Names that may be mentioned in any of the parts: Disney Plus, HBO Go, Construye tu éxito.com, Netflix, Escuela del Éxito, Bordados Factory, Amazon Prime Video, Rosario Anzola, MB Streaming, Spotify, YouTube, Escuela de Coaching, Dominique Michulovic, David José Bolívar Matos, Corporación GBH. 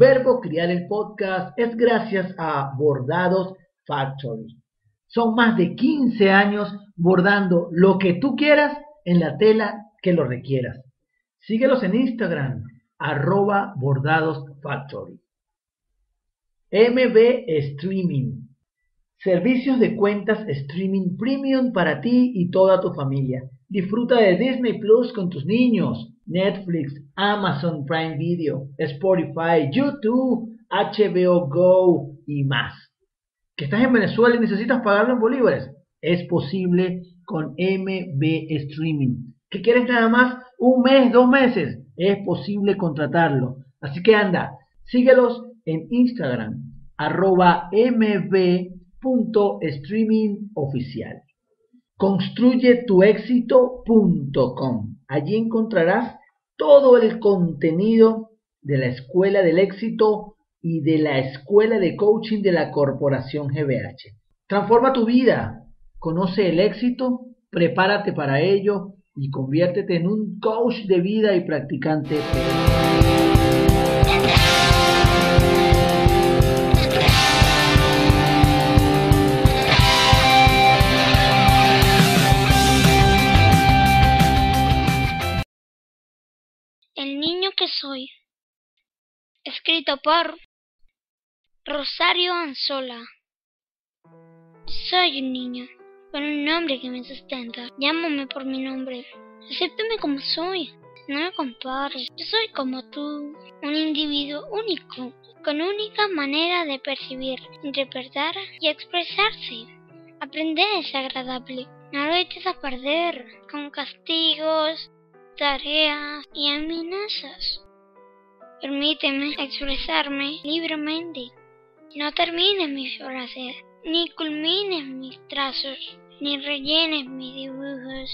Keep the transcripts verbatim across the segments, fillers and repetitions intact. Verbo Criar el Podcast es gracias a Bordados Factory. Son más de quince años bordando lo que tú quieras en la tela que lo requieras. Síguelos en Instagram, arroba Bordados Factory. M B Streaming. Servicios de cuentas streaming premium para ti y toda tu familia. Disfruta de Disney Plus con tus niños, Netflix, Amazon Prime Video, Spotify, YouTube, H B O Go y más. ¿Que estás en Venezuela y necesitas pagarlo en bolívares? Es posible con M B Streaming. ¿Que quieres nada más un mes, dos meses? Es posible contratarlo. Así que anda, síguelos en Instagram, arroba mb.streamingoficial. Construye tu éxito punto com. Allí encontrarás todo el contenido de la Escuela del Éxito y de la Escuela de Coaching de la Corporación G B H. Transforma tu vida, conoce el éxito, prepárate para ello y conviértete en un coach de vida y practicante. Soy, escrito por Rosario Anzola. Soy un niño con un nombre que me sustenta. Llámame por mi nombre, acéptame como soy, no me compares. Yo soy como tú, un individuo único, con única manera de percibir, interpretar y expresarse. Aprender es agradable, no lo eches a perder con castigos, tareas y amenazas. Permíteme expresarme libremente. No termines mis frases, ni culmines mis trazos, ni rellenes mis dibujos.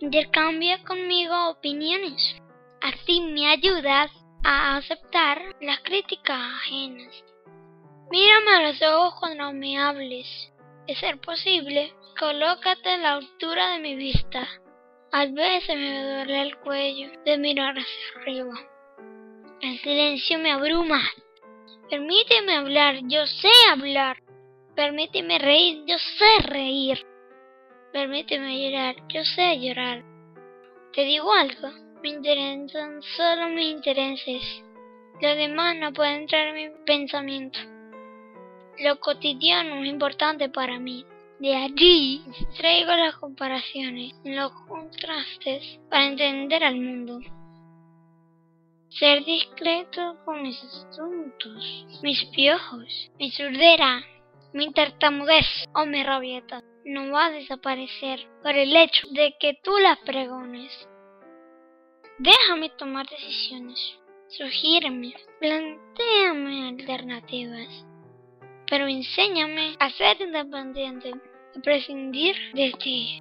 Intercambia conmigo opiniones. Así me ayudas a aceptar las críticas ajenas. Mírame a los ojos cuando me hables. De ser posible, colócate a la altura de mi vista. A veces me duele el cuello de mirar hacia arriba. El silencio me abruma. Permíteme hablar, yo sé hablar. Permíteme reír, yo sé reír. Permíteme llorar, yo sé llorar. Te digo algo, me interesan solo mis intereses. Lo demás no puede entrar en mi pensamiento. Lo cotidiano es importante para mí. De allí traigo las comparaciones, los contrastes para entender al mundo. Ser discreto con mis asuntos, mis piojos, mi sordera, mi tartamudez o mi rabieta no va a desaparecer por el hecho de que tú las pregones. Déjame tomar decisiones, sugiéreme, plantéame alternativas. Pero enséñame a ser independiente, a prescindir de ti.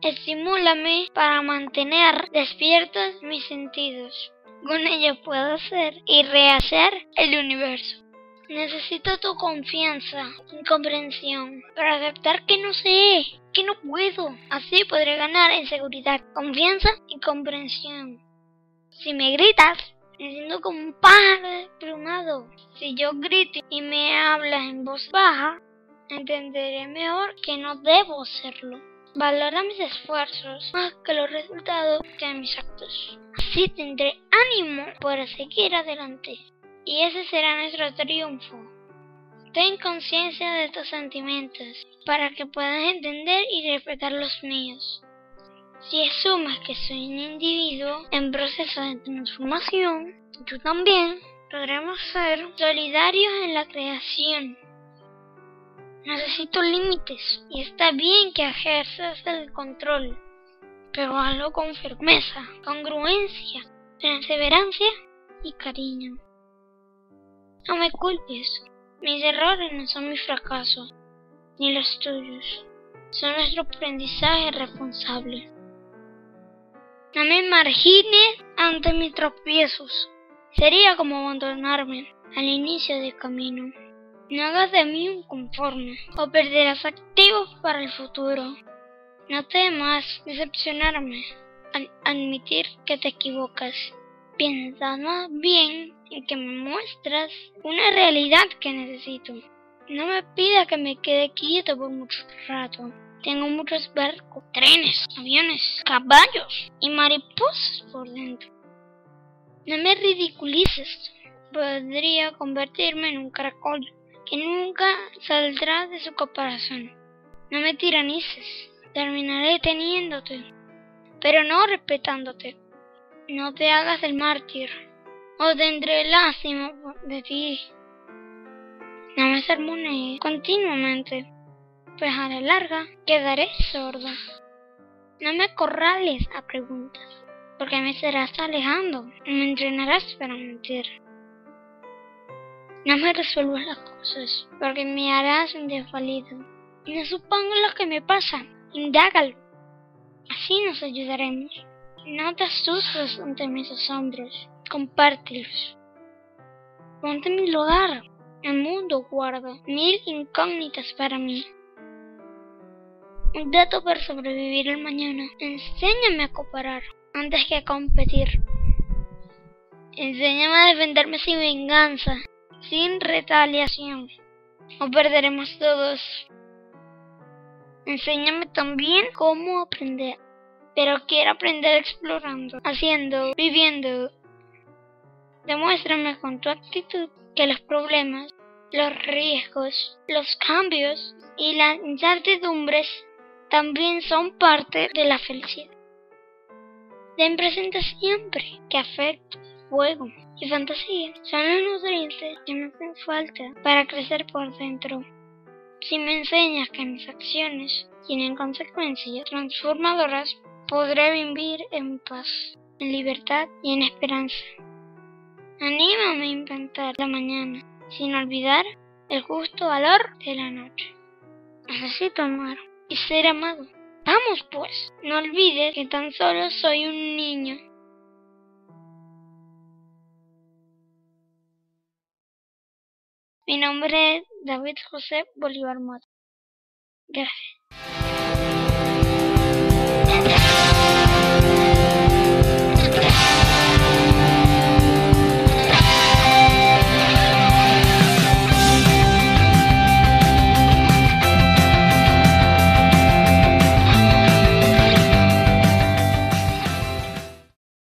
Estimúlame para mantener despiertos mis sentidos. Con ellos puedo hacer y rehacer el universo. Necesito tu confianza y comprensión para aceptar que no sé, que no puedo. Así podré ganar en seguridad, confianza y comprensión. Si me gritas, me siento como un pájaro desplumado. Si yo grito y me hablas en voz baja, entenderé mejor que no debo hacerlo. Valora mis esfuerzos más que los resultados de mis actos. Así tendré ánimo para seguir adelante. Y ese será nuestro triunfo. Ten conciencia de tus sentimientos para que puedas entender y respetar los míos. Si asumes que soy un individuo en proceso de transformación, tú también podremos ser solidarios en la creación. Necesito límites y está bien que ejerzas el control, pero hazlo con firmeza, congruencia, perseverancia y cariño. No me culpes, mis errores no son mis fracasos, ni los tuyos, son nuestro aprendizaje responsable. No me margines ante mis tropiezos. Sería como abandonarme al inicio del camino. No hagas de mí un conforme o perderás activos para el futuro. No temas decepcionarme al admitir que te equivocas. Piensa más bien y que me muestras una realidad que necesito. No me pida que me quede quieto por mucho rato. Tengo muchos barcos, trenes, aviones, caballos y mariposas por dentro. No me ridiculices. Podría convertirme en un caracol que nunca saldrá de su caparazón. No me tiranices. Terminaré teniéndote, pero no respetándote. No te hagas el mártir, o tendré lástima de ti. No me sermonees continuamente, pues a la larga quedaré sordo. No me acorrales a preguntas, porque me estarás alejando y me entrenarás para mentir. No me resuelvas las cosas, porque me harás un desvalido. No supongo lo que me pasa, indágalo. Así nos ayudaremos. No te asustes ante mis asombros, compártelos. Ponte en mi lugar. El mundo guarda mil incógnitas para mí. Un dato para sobrevivir el mañana. Enséñame a cooperar antes que a competir. Enséñame a defenderme sin venganza, sin retaliación, o perderemos todos. Enséñame también cómo aprender, pero quiero aprender explorando, haciendo, viviendo. Demuéstrame con tu actitud que los problemas, los riesgos, los cambios y las incertidumbres también son parte de la felicidad. Ten presente siempre que afecto, fuego y fantasía son los nutrientes que me hacen falta para crecer por dentro. Si me enseñas que mis acciones tienen consecuencias transformadoras, podré vivir en paz, en libertad y en esperanza. Anímame a inventar la mañana, sin olvidar el justo valor de la noche. Necesito amar y ser amado. Vamos pues, no olvides que tan solo soy un niño. Mi nombre es David José Bolívar Matos. Gracias.